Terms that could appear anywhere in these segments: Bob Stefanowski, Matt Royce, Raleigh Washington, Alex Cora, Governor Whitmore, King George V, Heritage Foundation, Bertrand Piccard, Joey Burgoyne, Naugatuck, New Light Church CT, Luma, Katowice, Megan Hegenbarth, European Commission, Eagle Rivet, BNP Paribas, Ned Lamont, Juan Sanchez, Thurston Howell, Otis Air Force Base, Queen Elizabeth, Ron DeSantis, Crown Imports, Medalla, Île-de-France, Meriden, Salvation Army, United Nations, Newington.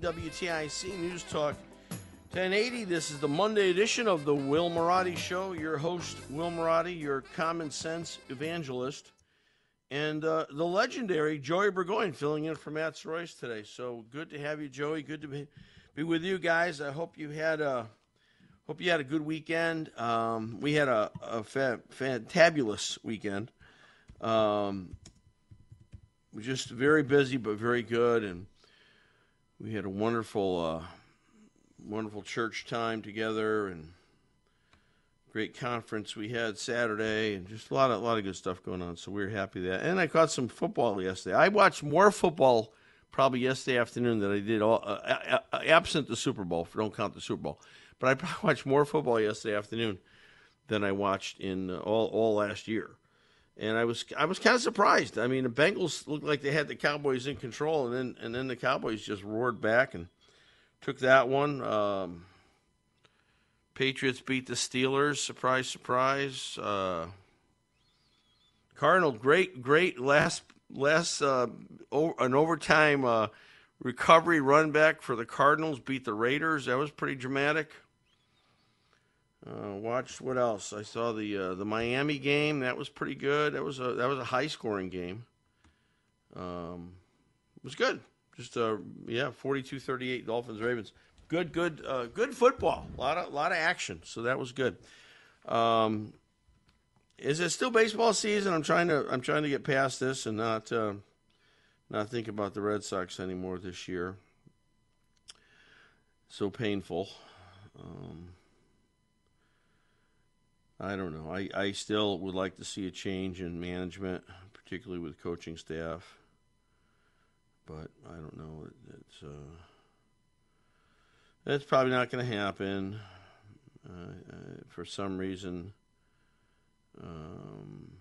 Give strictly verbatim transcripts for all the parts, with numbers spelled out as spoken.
W T I C News Talk ten eighty. This is the Monday edition of the Will Marotti Show. Your host, Will Marotti, your common sense evangelist, and uh, the legendary Joey Burgoyne filling in for Matt Royce today. So good to have you, Joey. Good to be, be with you guys. I hope you had a hope you had a good weekend. Um, we had a, a fa- fantabulous weekend. Um, we're just very busy, but very good. And we had a wonderful, uh, wonderful church time together, and great conference we had Saturday, and just a lot of, a lot of good stuff going on. So we were happy with that. And I caught some football yesterday. I watched more football probably yesterday afternoon than I did all, uh, absent the Super Bowl. Don't count the Super Bowl, but I probably watched more football yesterday afternoon than I watched in all all last year. And I was I was kind of surprised. I mean, the Bengals looked like they had the Cowboys in control, and then and then the Cowboys just roared back and took that one. Um, Patriots beat the Steelers. Surprise, surprise. Uh, Cardinal, great, great last last uh, o- an overtime uh, recovery run back for the Cardinals. Beat the Raiders. That was pretty dramatic. Uh, watched what else? I saw the uh, the Miami game. That was pretty good. That was a that was a high scoring game. Um, it was good. Just uh yeah, forty-two thirty-eight Dolphins Ravens. Good good uh, good football. A lot of lot of action. So that was good. Um, is it still baseball season? I'm trying to I'm trying to get past this and not uh, not think about the Red Sox anymore this year. So painful. Um, I don't know. I, I still would like to see a change in management, particularly with coaching staff. But I don't know. It's, uh, that's probably not going to happen uh, uh, for some reason. Um,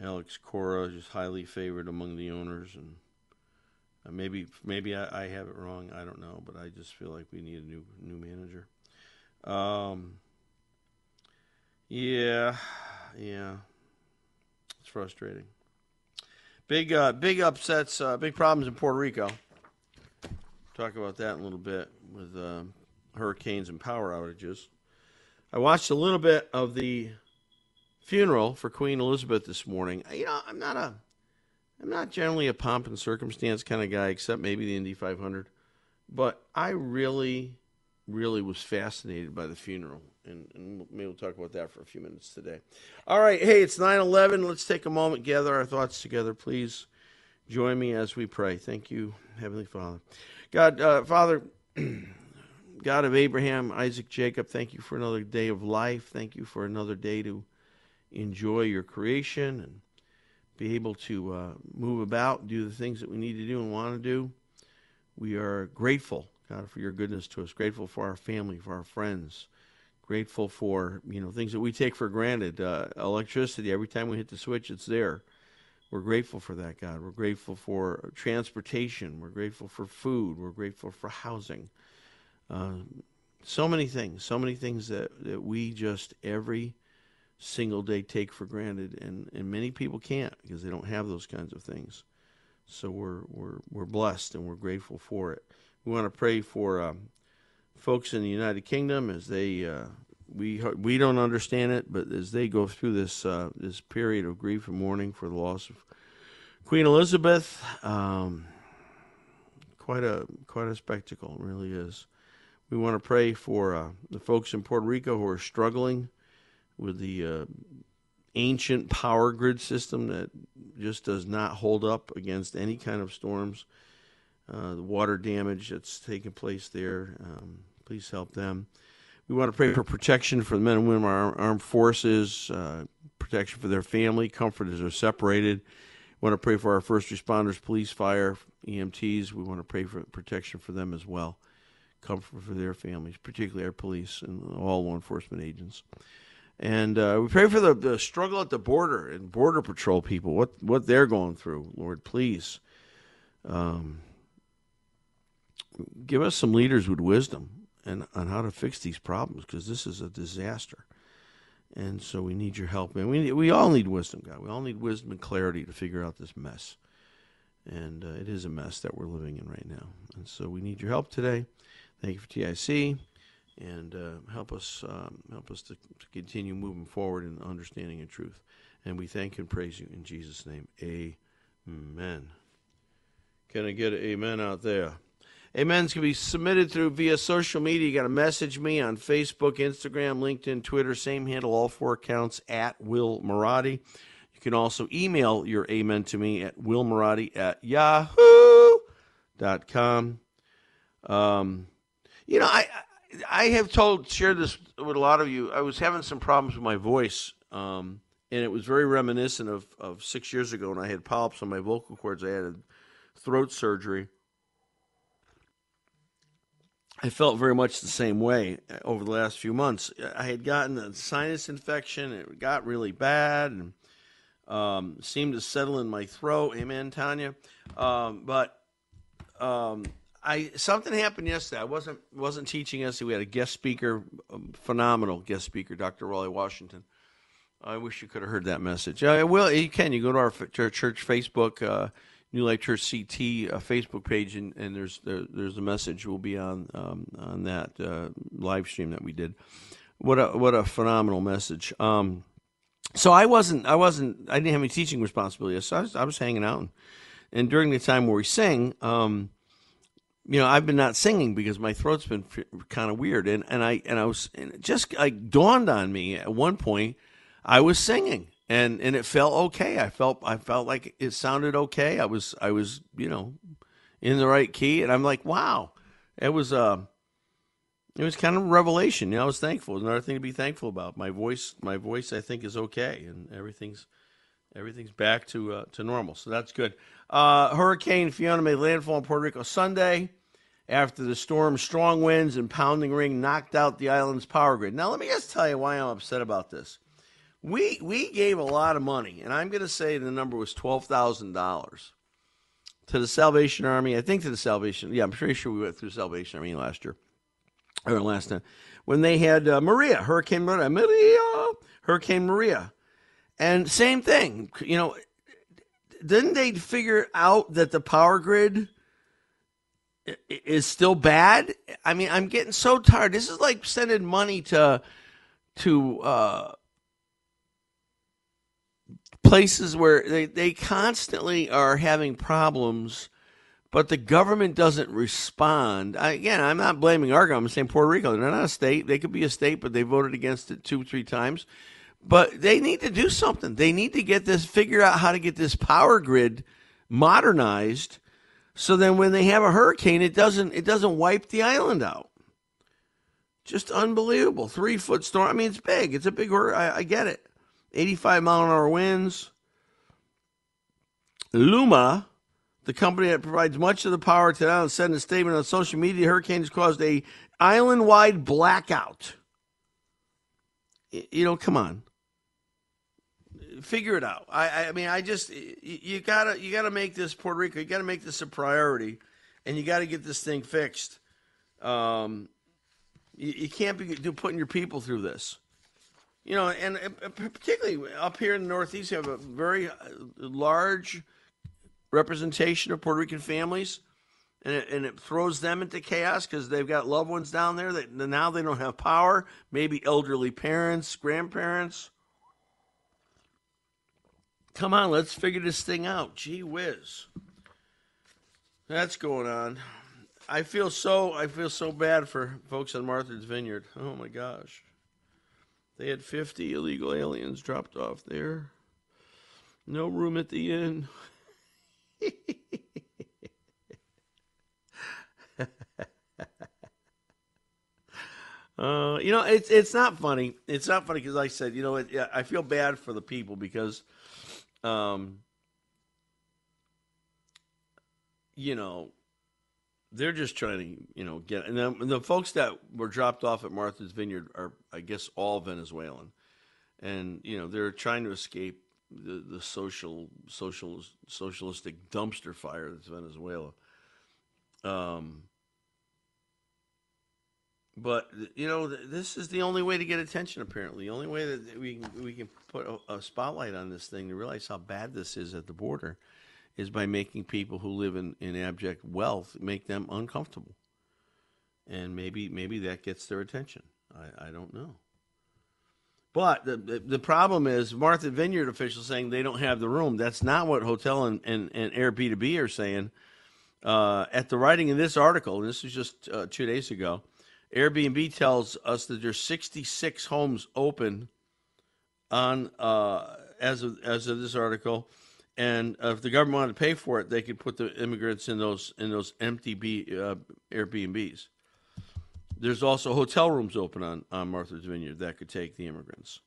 Alex Cora is highly favored among the owners, and uh, maybe maybe I, I have it wrong. I don't know, but I just feel like we need a new new manager. Um. Yeah, yeah, it's frustrating. Big, uh, big upsets, uh, big problems in Puerto Rico. Talk about that in a little bit with uh, hurricanes and power outages. I watched a little bit of the funeral for Queen Elizabeth this morning. You know, I'm not a, I'm not generally a pomp and circumstance kind of guy, except maybe the Indy five hundred. But I really, really was fascinated by the funeral. And, and maybe we'll talk about that for a few minutes today. All right. Hey, it's nine eleven. Let's take a moment, gather our thoughts together. Please join me as we pray. Thank you, Heavenly Father. God, uh, Father, God of Abraham, Isaac, Jacob, thank you for another day of life. Thank you for another day to enjoy your creation and be able to uh, move about, do the things that we need to do and want to do. We are grateful, God, for your goodness to us, grateful for our family, for our friends, grateful for, you know, things that we take for granted. Uh, electricity, every time we hit the switch, it's there. We're grateful for that, God. We're grateful for transportation. We're grateful for food. We're grateful for housing. Uh, so many things, so many things that, that we just every single day take for granted, and, and many people can't because they don't have those kinds of things. So we're we're we're blessed and we're grateful for it. We want to pray for um, folks in the United Kingdom as they uh, we we don't understand it, but as they go through this uh, this period of grief and mourning for the loss of Queen Elizabeth, um, quite a quite a spectacle, it really is. We want to pray for uh, the folks in Puerto Rico who are struggling with the uh, ancient power grid system that just does not hold up against any kind of storms. Uh, the water damage that's taking place there, um, please help them. We want to pray for protection for the men and women of our armed forces, uh, protection for their family, comfort as they're separated. We want to pray for our first responders, police, fire, E M Ts. We want to pray for protection for them as well, comfort for their families, particularly our police and all law enforcement agents. And uh, we pray for the, the struggle at the border and border patrol people, what what they're going through. Lord, please um, give us some leaders with wisdom and on how to fix these problems, because this is a disaster. And so we need your help. And we we all need wisdom, God. We all need wisdom and clarity to figure out this mess. And uh, it is a mess that we're living in right now. And so we need your help today. Thank you for T I C. And uh, help us um, help us to, to continue moving forward in understanding and truth. And we thank and praise you in Jesus' name. Amen. Can I get an amen out there? Amens can be submitted through via social media. You got to message me on Facebook, Instagram, LinkedIn, Twitter. Same handle, all four accounts, at Will Marotti. You can also email your amen to me at willmarotti at yahoo dot com. Um, you know, I... I I have told, shared this with a lot of you. I was having some problems with my voice, um, and it was very reminiscent of, of six years ago when I had polyps on my vocal cords. I had a throat surgery. I felt very much the same way over the last few months. I had gotten a sinus infection. It got really bad and um, seemed to settle in my throat. Amen, Tanya. Um, but... Um, I something happened yesterday. I wasn't wasn't teaching yesterday. We had a guest speaker, um, phenomenal guest speaker, Doctor Raleigh Washington. I wish you could have heard that message. Uh, well, you can. You go to our, to our church Facebook, uh, New Light Church C T uh, Facebook page, and, and there's there, there's a message will be on um, on that uh, live stream that we did. What a what a phenomenal message. Um, so I wasn't I wasn't I didn't have any teaching responsibilities. So I was I was hanging out, and, and during the time where we sang. Um, You know, I've been not singing because my throat's been f- kind of weird, and, and I and I was and it just like dawned on me at one point I was singing, and, and it felt okay. I felt I felt like it sounded okay. I was I was you know in the right key, and I'm like, wow, it was uh, it was kind of a revelation. You know, I was thankful. It's another thing to be thankful about. My voice, my voice, I think is okay, and everything's. Everything's back to uh, to normal, so that's good. Uh, Hurricane Fiona made landfall in Puerto Rico Sunday after the storm's strong winds and pounding rain knocked out the island's power grid. Now, let me just tell you why I'm upset about this. We we gave a lot of money, and I'm going to say the number was twelve thousand dollars to the Salvation Army. I think to the Salvation, yeah, I'm pretty sure we went through Salvation Army last year, or last time, when they had uh, Maria, Hurricane Maria, Maria, Hurricane Maria. And same thing, you know, didn't they figure out that the power grid is still bad? I mean, I'm getting so tired. This is like sending money to to uh, places where they, they constantly are having problems, but the government doesn't respond. I, again, I'm not blaming our government. I'm saying Puerto Rico, they're not a state. They could be a state, but they voted against it two, three times. But they need to do something. They need to get this, figure out how to get this power grid modernized, so then when they have a hurricane, it doesn't it doesn't wipe the island out. Just unbelievable. Three foot storm. I mean, it's big. It's a big. I, I get it. eighty-five mile an hour winds. Luma, the company that provides much of the power to the island, sent a statement on social media. Hurricanes caused a island wide blackout. You know, come on. Figure it out. I, I mean, I just you, you gotta you gotta make this Puerto Rico. You gotta make this a priority, and you gotta get this thing fixed. Um, You, you can't be putting your people through this. You know, and particularly up here in the Northeast, you have a very large representation of Puerto Rican families, and it, and it throws them into chaos because they've got loved ones down there that now they don't have power, maybe elderly parents, grandparents. Come on, let's figure this thing out. Gee whiz. That's going on. I feel so I feel so bad for folks on Martha's Vineyard. Oh, my gosh. They had fifty illegal aliens dropped off there. No room at the inn. uh, you know, it's it's not funny. It's not funny because, like I said, you know, it, I feel bad for the people because, um, you know, they're just trying to, you know, get, and the, and the folks that were dropped off at Martha's Vineyard are, I guess, all Venezuelan, and you know they're trying to escape the, the social, social, socialistic dumpster fire that's Venezuela. Um, but you know, this is the only way to get attention. Apparently, the only way that we can, we can put a, a spotlight on this thing to realize how bad this is at the border is by making people who live in, in abject wealth, make them uncomfortable. And maybe maybe that gets their attention. I, I don't know. But the, the the problem is Martha Vineyard officials saying they don't have the room. That's not what hotel and, and, and Airbnb are saying. Uh, at the writing of this article, and this was just uh, two days ago, Airbnb tells us that there's sixty-six homes open on uh, as of, as of this article. And if the government wanted to pay for it, they could put the immigrants in those in those empty B, uh, Airbnbs. There's also hotel rooms open on, on Martha's Vineyard that could take the immigrants.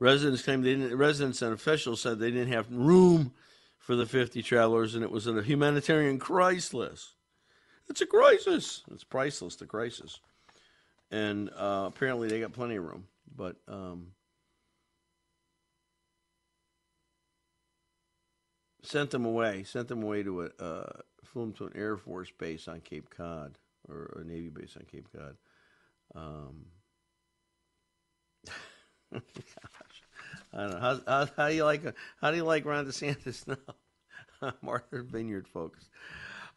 Residents claimed they didn't, residents and officials said they didn't have room for the fifty travelers, and it was a humanitarian crisis. It's a crisis. It's priceless, the crisis. And uh, apparently they got plenty of room, but. Um, Sent them away. Sent them away to a uh, flew them to an Air Force base on Cape Cod or a Navy base on Cape Cod. Um, gosh, I don't know. How, how, how do you like how do you like Ron DeSantis now, Martha's Vineyard folks?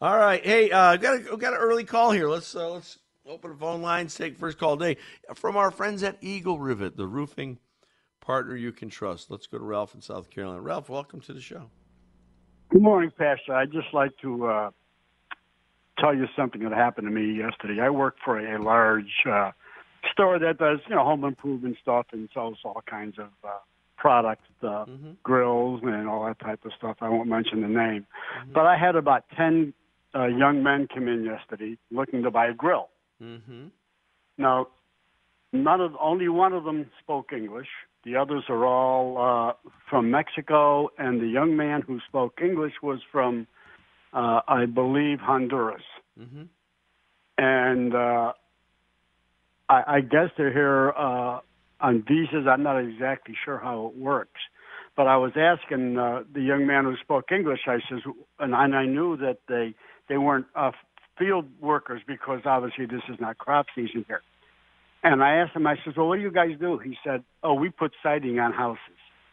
All right, hey, uh, got a got an early call here. Let's uh, let's open the phone lines. Take first call day from our friends at Eagle Rivet, the roofing partner you can trust. Let's go to Ralph in South Carolina. Ralph, welcome to the show. Good morning, Pastor. I'd just like to uh, tell you something that happened to me yesterday. I work for a large uh, store that does, you know, home improvement stuff and sells all kinds of uh, products, uh, mm-hmm. grills and all that type of stuff. I won't mention the name. Mm-hmm. But I had about ten uh, young men come in yesterday looking to buy a grill. Mm-hmm. Now, none of, only one of them spoke English. The others are all uh, from Mexico, and the young man who spoke English was from, uh, I believe, Honduras. Mm-hmm. And uh, I, I guess they're here uh, on visas. I'm not exactly sure how it works. But I was asking uh, the young man who spoke English, I says, and I, and I knew that they, they weren't uh, field workers because obviously this is not crop season here. And I asked him, I said, well, what do you guys do? He said, oh, we put siding on houses.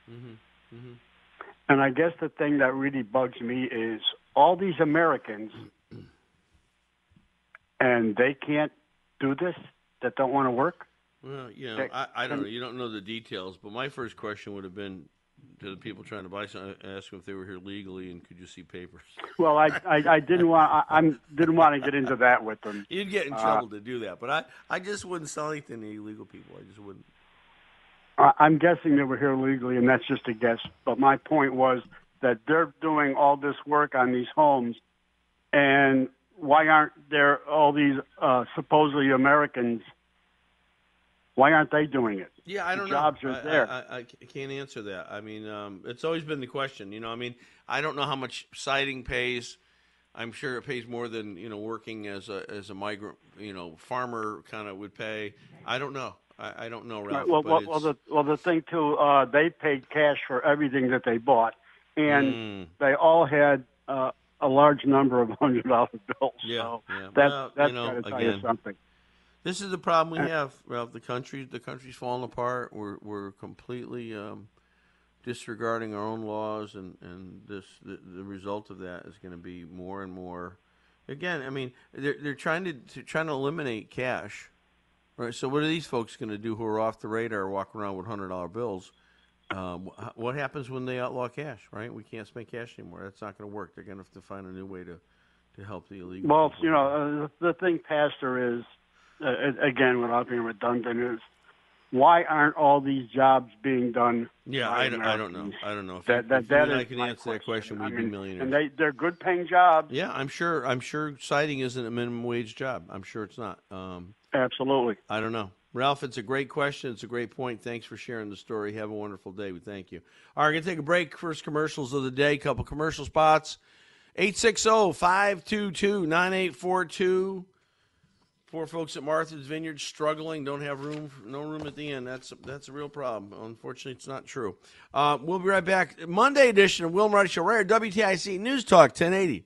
Mm-hmm. Mm-hmm. And I guess the thing that really bugs me is all these Americans, mm-hmm. and they can't do this, that don't want to work? Well, you know, they, I, I don't know. You don't know the details, but my first question would have been to the people trying to buy something, ask them if they were here legally and could you see papers? Well, I, I, I didn't want I I'm, didn't want to get into that with them. You'd get in trouble uh, to do that, but I, I just wouldn't sell anything to illegal people. I just wouldn't. I, I'm guessing they were here legally, and that's just a guess. But my point was that they're doing all this work on these homes, and why aren't there all these uh, supposedly Americans? Why aren't they doing it? Yeah, I don't know. Jobs are there. I, I, I can't answer that. I mean, um, it's always been the question. You know, I mean, I don't know how much siding pays. I'm sure it pays more than, you know, working as a as a migrant, you know, farmer kind of would pay. I don't know. I, I don't know, Ralph. Well, well, well, the, well, the thing, too, uh, they paid cash for everything that they bought, and mm. they all had uh, a large number of one hundred dollar bills. Yeah, so yeah. That's, well, that's you know, got to tell you something. This is the problem we have, Ralph. The country, the country's falling apart. We're we're completely um, disregarding our own laws, and and this the, the result of that is going to be more and more. Again, I mean, they're they're trying to, to trying to eliminate cash, right? So what are these folks going to do who are off the radar, walking around with one hundred dollar bills? Um, what happens when they outlaw cash? Right? We can't spend cash anymore. That's not going to work. They're going to have to find a new way to, to help the illegal. Well, people. You know, uh, the thing, Pastor, is. Uh, again, without being redundant, is why aren't all these jobs being done? Yeah, I don't, I don't know. I don't know. If that, that, if that I can answer question. that question, we'd I mean, be millionaires. And they, they're good-paying jobs. Yeah, I'm sure I'm sure siting isn't a minimum-wage job. I'm sure it's not. Um, Absolutely. I don't know. Ralph, it's a great question. It's a great point. Thanks for sharing the story. Have a wonderful day. We thank you. All right, we're going to take a break. First commercials of the day, couple commercial spots. eight six zero, five two two, nine eight four two. Poor folks at Martha's Vineyard struggling, don't have room, no room at the end. That's that's a real problem. Unfortunately, it's not true. Uh, we'll be right back. Monday edition of Will Marotti Show, right here, W T I C News Talk ten eighty.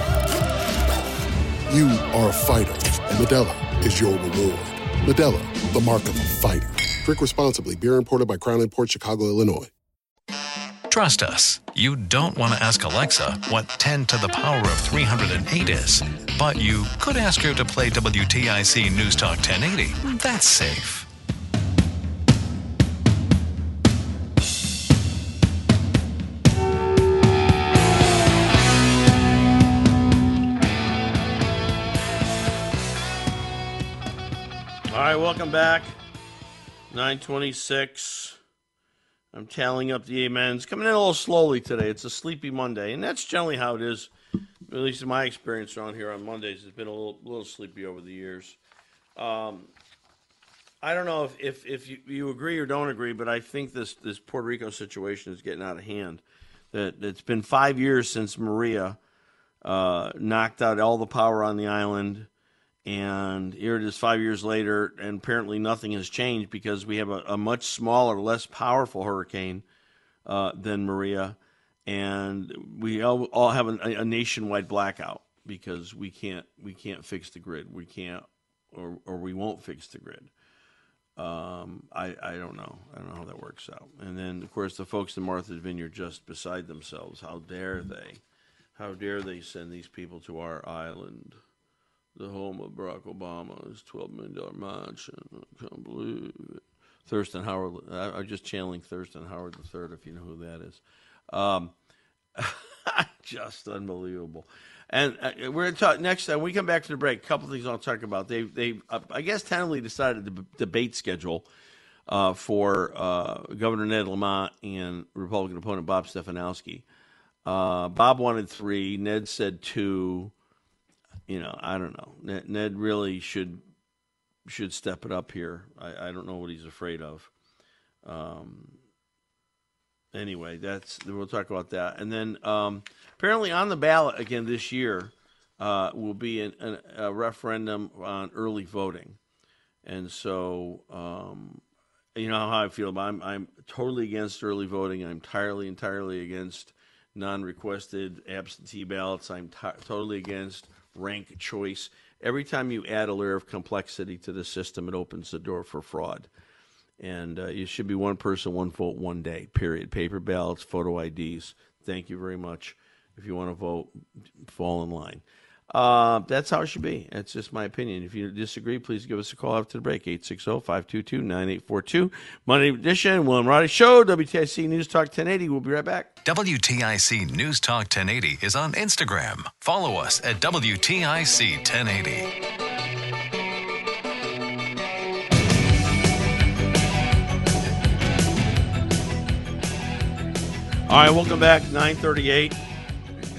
You are a fighter, and Medalla is your reward. Medalla, the mark of a fighter. Drink responsibly. Beer imported by Crown Imports, Chicago, Illinois. Trust us, you don't want to ask Alexa what ten to the power of three hundred eight is, but you could ask her to play W T I C News Talk ten eighty. That's safe. All right, welcome back. nine twenty-six. I'm tallying up the amens. Coming in a little slowly today. It's a sleepy Monday, and that's generally how it is, at least in my experience around here on Mondays. It's been a little, little sleepy over the years. Um, I don't know if, if, if you, you agree or don't agree, but I think this, this Puerto Rico situation is getting out of hand. That it's been five years since Maria uh, knocked out all the power on the island. And here it is five years later, and apparently nothing has changed because we have a, a much smaller, less powerful hurricane uh, than Maria. And we all, all have an, a nationwide blackout because we can't we can't fix the grid. We can't or or we won't fix the grid. Um, I, I don't know. I don't know how that works out. And then, of course, the folks in Martha's Vineyard just beside themselves. How dare they? How dare they send these people to our island? The home of Barack Obama's twelve million dollars mansion. I can't believe it. Thurston Howell. I'm just channeling Thurston Howell the third, if you know who that is. Um, just unbelievable. And uh, we're going to talk next time. When we come back to the break, a couple things I'll talk about. They, they, uh, I guess, tentatively decided the b- debate schedule uh, for uh, Governor Ned Lamont and Republican opponent Bob Stefanowski. Uh, Bob wanted three. Ned said two. You know, I don't know. Ned really should should step it up here. I, I don't know what he's afraid of. Um, anyway, that's we'll talk about that. And then um, apparently on the ballot again this year uh, will be an, an, a referendum on early voting. And so um, you know how I feel. I'm I'm totally against early voting. I'm entirely, entirely against non-requested absentee ballots. I'm t- totally against rank choice. Every time you add a layer of complexity to the system, it opens the door for fraud. And uh, it should be one person, one vote, one day, period. Paper ballots, photo I Ds. Thank you very much. If you want to vote, fall in line. Uh, that's how it should be. That's just my opinion. If you disagree, please give us a call after the break, eight six zero, five two two, nine eight four two. Monday edition, Will Marotti Show, W T I C News Talk ten eighty. We'll be right back. W T I C News Talk ten eighty is on Instagram. Follow us at W T I C ten eighty. All right, welcome back, nine thirty-eight.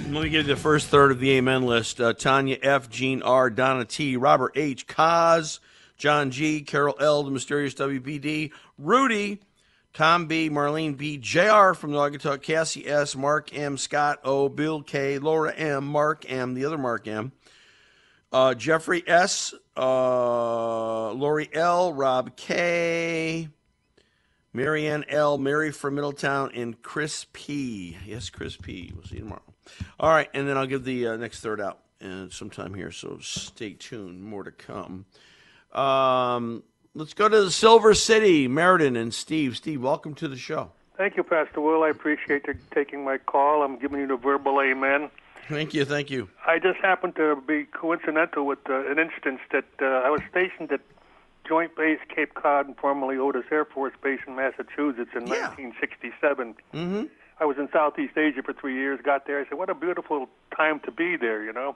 Let me give you the first third of the Amen list. Uh, Tanya F., Jean R., Donna T., Robert H., Kaz, John G., Carol L., The Mysterious W B D, Rudy, Tom B., Marlene B., J R from Naugatuck, Cassie S., Mark M., Scott O., Bill K., Laura M., Mark M., the other Mark M., uh, Jeffrey S., uh, Lori L., Rob K., Marianne L., Mary from Middletown, and Chris P. Yes, Chris P. We'll see you tomorrow. All right, and then I'll give the uh, next third out uh, sometime here, so stay tuned. More to come. Um, let's go to the Silver City, Meriden and Steve. Steve, welcome to the show. Thank you, Pastor Will. I appreciate you taking my call. I'm giving you the verbal amen. Thank you, thank you. I just happened to be coincidental with uh, an instance that uh, I was stationed at Joint Base Cape Cod and formerly Otis Air Force Base in Massachusetts in yeah. nineteen sixty-seven. Mm-hmm. I was in Southeast Asia for three years, got there. I said, what a beautiful time to be there, you know.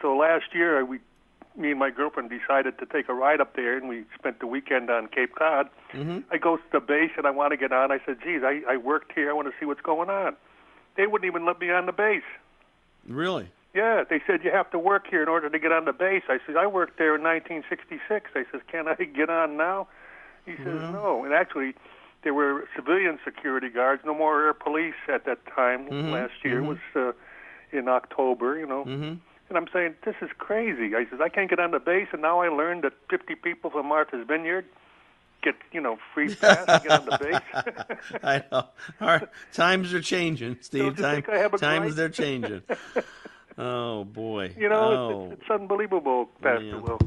So last year, we, me and my girlfriend decided to take a ride up there, and we spent the weekend on Cape Cod. Mm-hmm. I go to the base, and I want to get on. I said, geez, I, I worked here. I want to see what's going on. They wouldn't even let me on the base. Really? Yeah, they said you have to work here in order to get on the base. I said, I worked there in nineteen sixty-six. I says, can I get on now? He says, yeah. no. And actually, there were civilian security guards, no more air police at that time. Mm-hmm. Last year mm-hmm. was uh, in October, you know. Mm-hmm. And I'm saying, this is crazy. I says, I can't get on the base, and now I learned that fifty people from Martha's Vineyard get, you know, free pass to get on the base. I know. Our times are changing, Steve. Time, times they're changing. Oh, boy. You know, oh. it's, it's unbelievable, Pastor yeah. Will.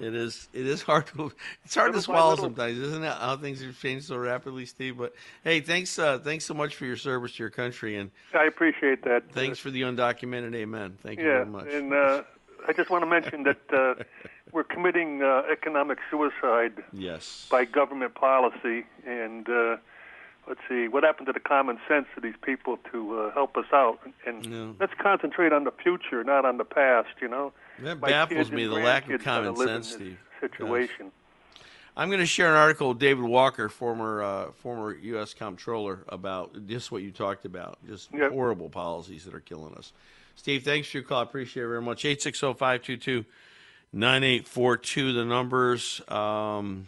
It is It is hard to it's hard to swallow little... sometimes, isn't it, how things have changed so rapidly, Steve? But, hey, thanks uh, thanks so much for your service to your country. And I appreciate that. Thanks uh, for the undocumented amen. Thank you yeah, very much. And uh, I just want to mention that uh, we're committing uh, economic suicide yes. by government policy. And uh, let's see, what happened to the common sense of these people to uh, help us out? And yeah. let's concentrate on the future, not on the past, you know? That My baffles me, the lack of common sense, Steve. Situation. Yes. I'm going to share an article with David Walker, former uh, former U S Comptroller, about just what you talked about, just yep. horrible policies that are killing us. Steve, thanks for your call. I appreciate it very much. eight six zero, five two two, nine eight four two, the numbers. Um,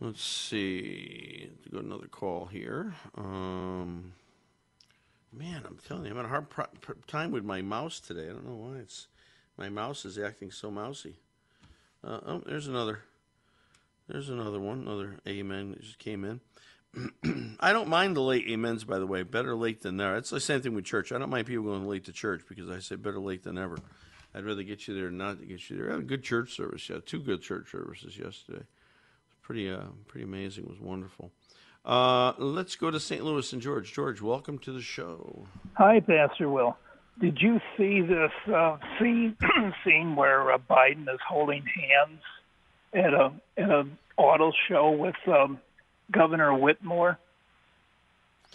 Let's see. Let's go to another call here. Um, man, I'm telling you, I'm having a hard pro- pro- time with my mouse today. I don't know why it's my mouse is acting so mousy. Uh, oh, there's another. There's another one. Another amen that just came in. I don't mind the late amens, by the way. Better late than never. It's the same thing with church. I don't mind people going late to church because I say better late than never. I'd rather get you there than not get you there. I had a good church service. Yeah, two good church services yesterday. Pretty, uh, pretty amazing. It was wonderful. Uh, let's go to Saint Louis and George. George, welcome to the show. Hi, Pastor Will. Did you see this uh, scene, scene where uh, Biden is holding hands at a at an auto show with um, Governor Whitmore?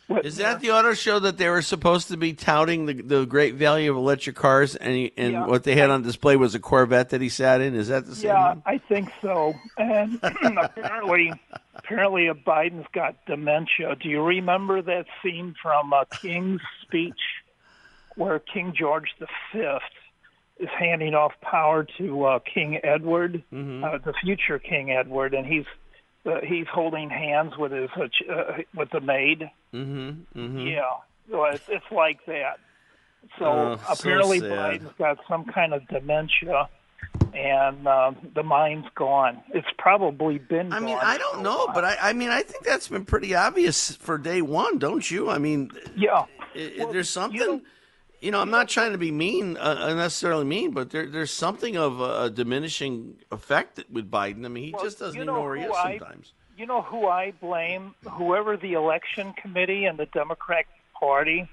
Whitmore? Is that the auto show that they were supposed to be touting the, the great value of electric cars, and he, and yeah. what they had on display was a Corvette that he sat in? Is that the same Yeah, one? I think so. And apparently, apparently Biden's got dementia. Do you remember that scene from uh, King's speech where King George the Fifth is handing off power to uh, King Edward, mm-hmm. uh, the future King Edward, and he's Uh, he's holding hands with his uh, ch- uh, with the maid. Mm-hmm, mm-hmm. Yeah, so it's, it's like that. So oh, apparently so Biden's got some kind of dementia, and uh, the mine's gone. It's probably been I gone. I mean, I don't know, but I, I mean, I think that's been pretty obvious for day one, don't you? I mean, yeah. It, well, there's something, you, you know, I'm not trying to be mean, uh, necessarily mean, but there, there's something of a diminishing effect with Biden. I mean, he well, just doesn't even know where he is I, sometimes. You know who I blame? Whoever the election committee and the Democratic Party,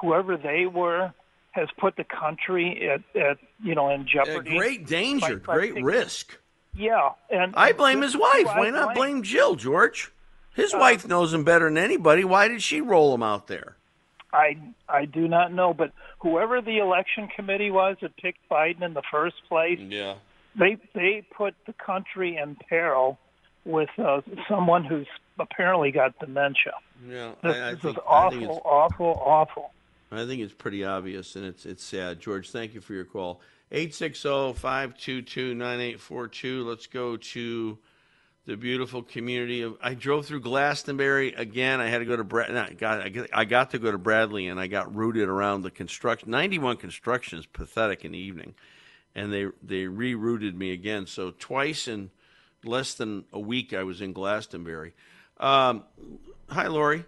whoever they were, has put the country at, at you know, in jeopardy. A great danger, by, by great thinking. risk. Yeah. And I blame his wife. Why I not blame Jill, George? His uh, wife knows him better than anybody. Why did she roll him out there? I, I do not know, but whoever the election committee was that picked Biden in the first place, yeah. they they put the country in peril with uh, someone who's apparently got dementia. Yeah, this, I, I this think, is awful, I think awful, awful. I think it's pretty obvious, and it's it's sad. George, thank you for your call. eight six zero, five two two, nine eight four two. Let's go to the beautiful community of. I drove through Glastonbury again. I had to go to Brad. No, I got I got to go to Bradley, and I got rooted around the construction. ninety-one construction is pathetic in the evening, and they they rerouted me again. So twice in less than a week, I was in Glastonbury. Um, hi, Lori.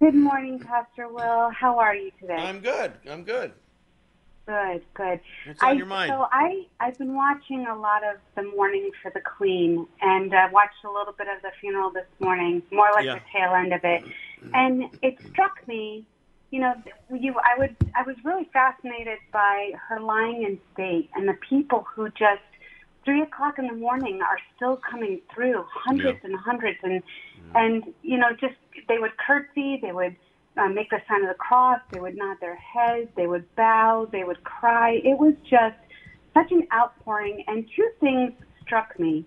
Good morning, Pastor Will. How are you today? I'm good. I'm good. Good, good. What's on I, your mind? So I, I've been watching a lot of the mourning for the Queen, and I uh, watched a little bit of the funeral this morning, more like yeah. the tail end of it. And it struck me, you know, you, I would, I was really fascinated by her lying in state and the people who just three o'clock in the morning are still coming through, hundreds yeah. and hundreds, and yeah. and you know, just. They would curtsy, they would uh, make the sign of the cross, they would nod their heads, they would bow, they would cry. It was just such an outpouring, and two things struck me.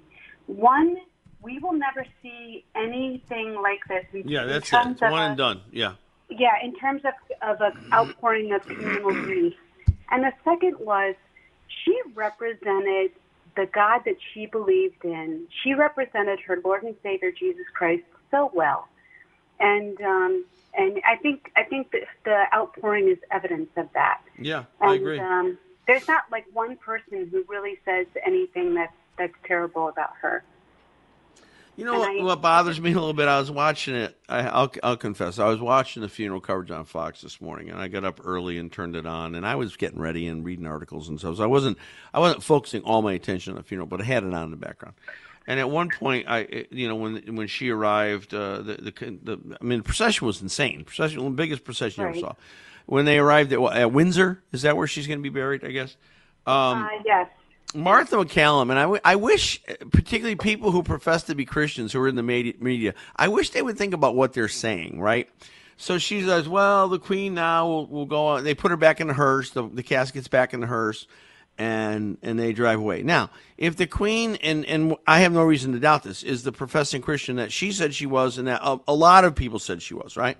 One, we will never see anything like this. In yeah, that's it. It's one and done. Yeah. Yeah, in terms of, of an outpouring of communal grief. And the second was she represented the God that she believed in. She represented her Lord and Savior, Jesus Christ, so well. And um, and I think I think that the outpouring is evidence of that. Yeah, and, I agree. Um, there's not like one person who really says anything that's that's terrible about her. You know what, I, what bothers me a little bit? I was watching it. I, I'll I'll confess. I was watching the funeral coverage on Fox this morning, and I got up early and turned it on. And I was getting ready and reading articles and so. So I wasn't I wasn't focusing all my attention on the funeral, but I had it on in the background. And at one point, I, you know, when when she arrived, uh, the, the the I mean, the procession was insane. Procession, the biggest procession right. you ever saw. When they arrived at, at Windsor, is that where she's going to be buried? I guess. Um, uh, yes. Martha McCallum, and I, w- I wish, particularly people who profess to be Christians who are in the media, I wish they would think about what they're saying, right? So she says, "Well, the Queen now will, will go on." They put her back in the hearse. The, the casket's back in the hearse. And and they drive away. Now, if the Queen, and, and I have no reason to doubt this, is the professing Christian that she said she was and that a, a lot of people said she was, right?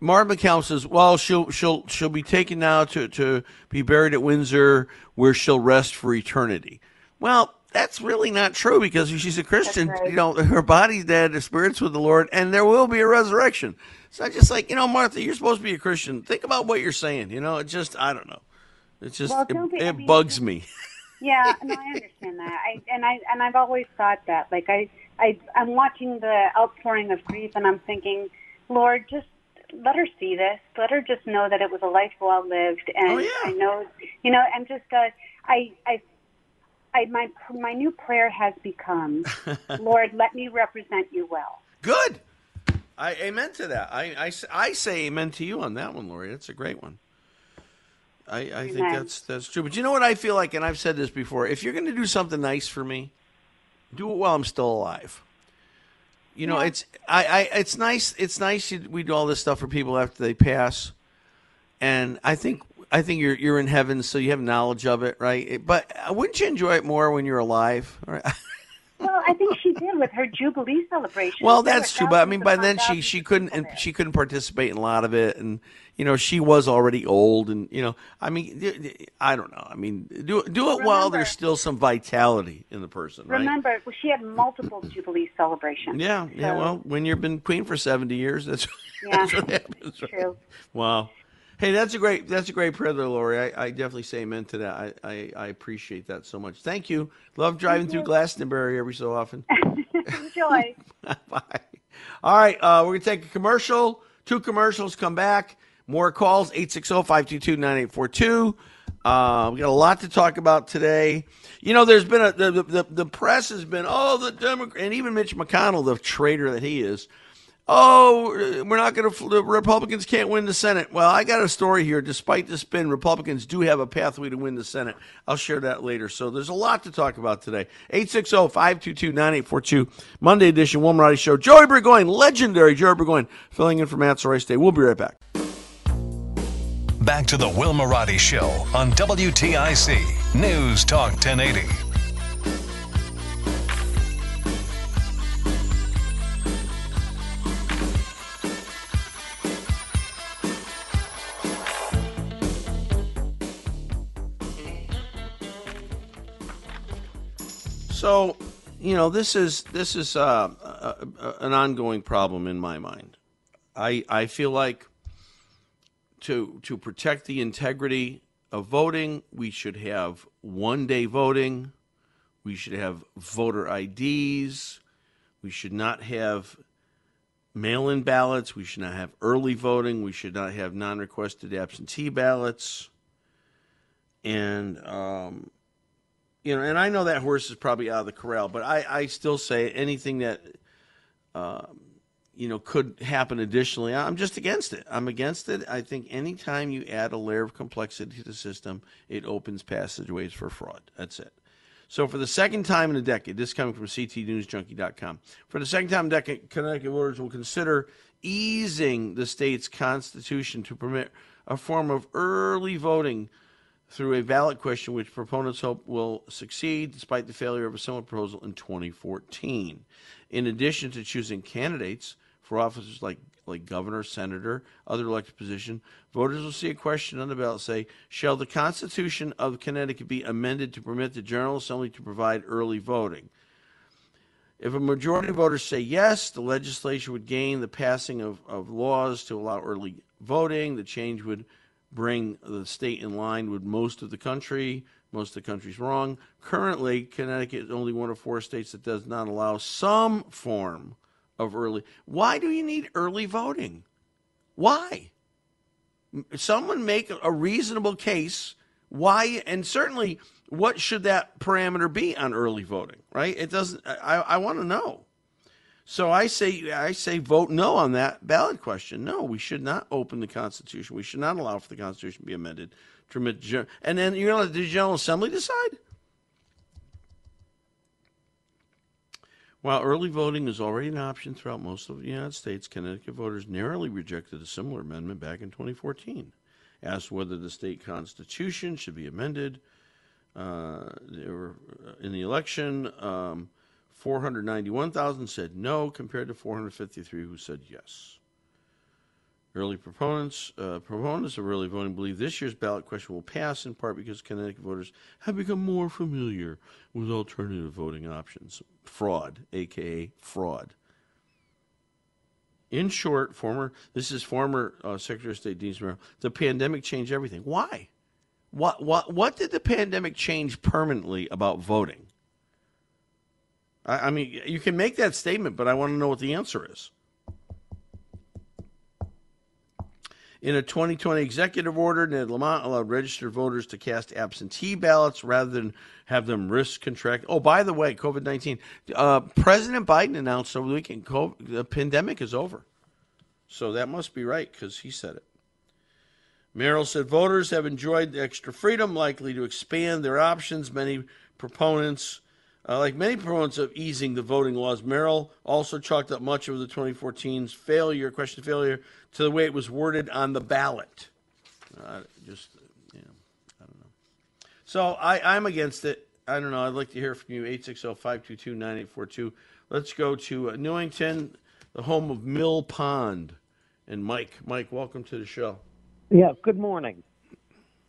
Martha McCallum says, well, she'll she'll she'll be taken now to, to be buried at Windsor where she'll rest for eternity. Well, that's really not true because if she's a Christian, right. you know, her body's dead, her spirit's with the Lord, and there will be a resurrection. So I just like, you know, Martha, you're supposed to be a Christian. Think about what you're saying, you know, it just, I don't know. It's just well, don't it, it I mean, bugs me. Yeah, no, I understand that. I and I and I've always thought that. Like I, I I'm watching the outpouring of grief, and I'm thinking, Lord, just let her see this. Let her just know that it was a life well lived. And oh, yeah. I know, you know, I'm just uh, I I I my my new prayer has become, Lord, let me represent you well. Good. I amen to that. I I I say amen to you on that one, Lori. That's a great one. I, I think nice. that's that's true. But you know what I feel like, and I've said this before, if you're going to do something nice for me, do it while I'm still alive. You know, yeah. it's I, I it's nice it's nice we do all this stuff for people after they pass, and I think I think you're you're in heaven, so you have knowledge of it, right? But wouldn't you enjoy it more when you're alive? Right? Well, I think she did with her Jubilee celebration. Well, that's true, but I mean, by then she, she couldn't and she couldn't participate in a lot of it, and you know she was already old, and you know, I mean, I don't know. I mean, do do it while there's still some vitality in the person. Right? Remember, well, she had multiple Jubilee celebrations. Yeah, so. yeah. Well, when you've been queen for seventy years, that's, yeah, that's what happens. Right? True. Wow. Hey, that's a great that's a great prayer there, Lori. I, I definitely say amen to that. I, I, I appreciate that so much. Thank you. Love driving Thank through you. Glastonbury every so often. Enjoy. Bye. All right, uh, we're going to take a commercial. Two commercials, come back. More calls, eight six zero, five two two, nine eight four two. Uh, we got a lot to talk about today. You know, there's been a, the, the, the press has been, oh, the Democrat, and even Mitch McConnell, the traitor that he is. Oh, we're not going to, the Republicans can't win the Senate. Well, I got a story here. Despite the spin, Republicans do have a pathway to win the Senate. I'll share that later. So there's a lot to talk about today. eight six zero, five two two, nine eight four two, Monday edition, Will Marotti Show. Joey Burgoyne, legendary Joey Burgoyne, filling in for Matt Royce today. We'll be right back. Back to the Will Marotti Show on W T I C News Talk ten eighty. So, you know, this is this is uh, a, a, an ongoing problem in my mind. I I feel like to to protect the integrity of voting, we should have one-day voting. We should have voter I Ds. We should not have mail-in ballots. We should not have early voting. We should not have non-requested absentee ballots. And um You know, and I know that horse is probably out of the corral, but I, I still say anything that, uh, you know, could happen additionally, I'm just against it. I'm against it. I think any time you add a layer of complexity to the system, it opens passageways for fraud. That's it. So for the second time in a decade, this is coming from C T news junkie dot com, for the second time in a decade, Connecticut voters will consider easing the state's constitution to permit a form of early voting through a ballot question, which proponents hope will succeed despite the failure of a similar proposal in twenty fourteen. In addition to choosing candidates for offices like, like governor, senator, other elected position, voters will see a question on the ballot say, shall the Constitution of Connecticut be amended to permit the General Assembly to provide early voting? If a majority of voters say yes, the legislature would gain the passing of, of laws to allow early voting. The change would bring the state in line with most of the country. Most of the country's wrong. Currently, Connecticut is only one of four states that does not allow some form of early. Why do you need early voting? Why? Someone make a reasonable case. Why? And certainly, what should that parameter be on early voting? Right? It doesn't. I, I want to know. So I say I say vote no on that ballot question. No, we should not open the Constitution. We should not allow for the Constitution to be amended. And then you're going to let the General Assembly decide? While early voting is already an option throughout most of the United States, Connecticut voters narrowly rejected a similar amendment back in twenty fourteen. Asked whether the state Constitution should be amended uh, in the election, um, four hundred ninety-one thousand said no, compared to four hundred fifty-three who said yes. Early proponents uh, proponents of early voting believe this year's ballot question will pass, in part because Connecticut voters have become more familiar with alternative voting options. Fraud, a k a fraud. In short, former this is former uh, Secretary of State Dean Smith, the pandemic changed everything. Why? What, what, what did the pandemic change permanently about voting? I mean, you can make that statement, but I want to know what the answer is. In a twenty twenty executive order, Ned Lamont allowed registered voters to cast absentee ballots rather than have them risk contract. Oh, by the way, COVID nineteen. Uh, President Biden announced over the weekend COVID, the pandemic is over. So that must be right because he said it. Merrill said voters have enjoyed the extra freedom, likely to expand their options. Many proponents... Uh, like many proponents of easing the voting laws, Merrill also chalked up much of the twenty fourteen's failure, question failure, to the way it was worded on the ballot. Uh, just, yeah, I don't know. So I, I'm against it. I don't know. I'd like to hear from you, eight six zero, five two two, nine eight four two. Let's go to uh, Newington, the home of Mill Pond. And Mike, Mike, welcome to the show. Yeah, good morning.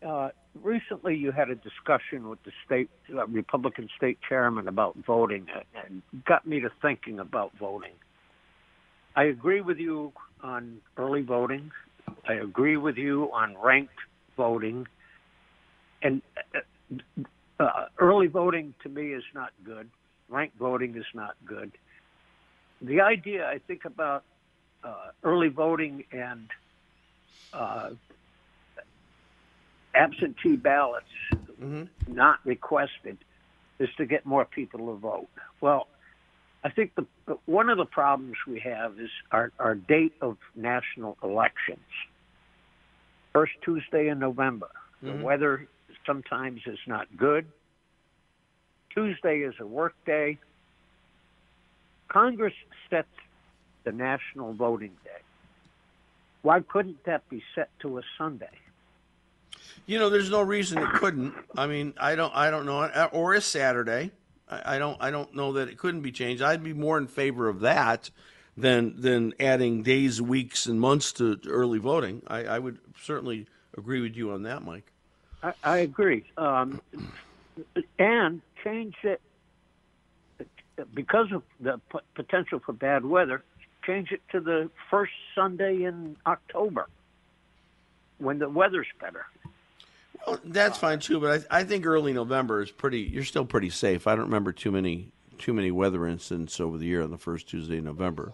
Uh Recently, you had a discussion with the state uh, Republican state chairman about voting, and got me to thinking about voting. I agree with you on early voting. I agree with you on ranked voting. And uh, uh, early voting, to me, is not good. Ranked voting is not good. The idea, I think, about uh, early voting and uh, absentee ballots mm-hmm. not requested is to get more people to vote. Well, I think the one of the problems we have is our, our date of national elections. First Tuesday in November. Mm-hmm. The weather sometimes is not good. Tuesday is a work day. Congress sets the national voting day. Why couldn't that be set to a Sunday? You know, there's no reason it couldn't. I mean, I don't, I don't know, or a Saturday. I don't, I don't know that it couldn't be changed. I'd be more in favor of that than than adding days, weeks, and months to, to early voting. I, I would certainly agree with you on that, Mike. I, I agree, um, and change it because of the p- potential for bad weather. Change it to the first Sunday in October when the weather's better. Well, that's fine too, but I, I think early November is pretty. You're still pretty safe. I don't remember too many too many weather incidents over the year on the first Tuesday in November.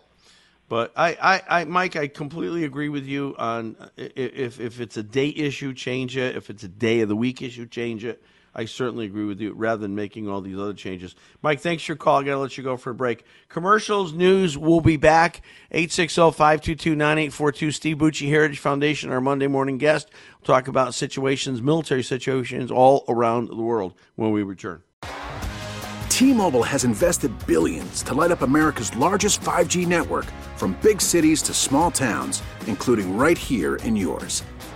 But I, I, I Mike, I completely agree with you on if if it's a day issue, change it. If it's a day of the week issue, change it. I certainly agree with you rather than making all these other changes. Mike, thanks for your call. I got to let you go for a break. Commercials, news, we'll be back. eight six zero, five two two, nine eight four two. Steve Bucci, Heritage Foundation, our Monday morning guest. We'll talk about situations, military situations all around the world when we return. T-Mobile has invested billions to light up America's largest five G network from big cities to small towns, including right here in yours.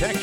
Protect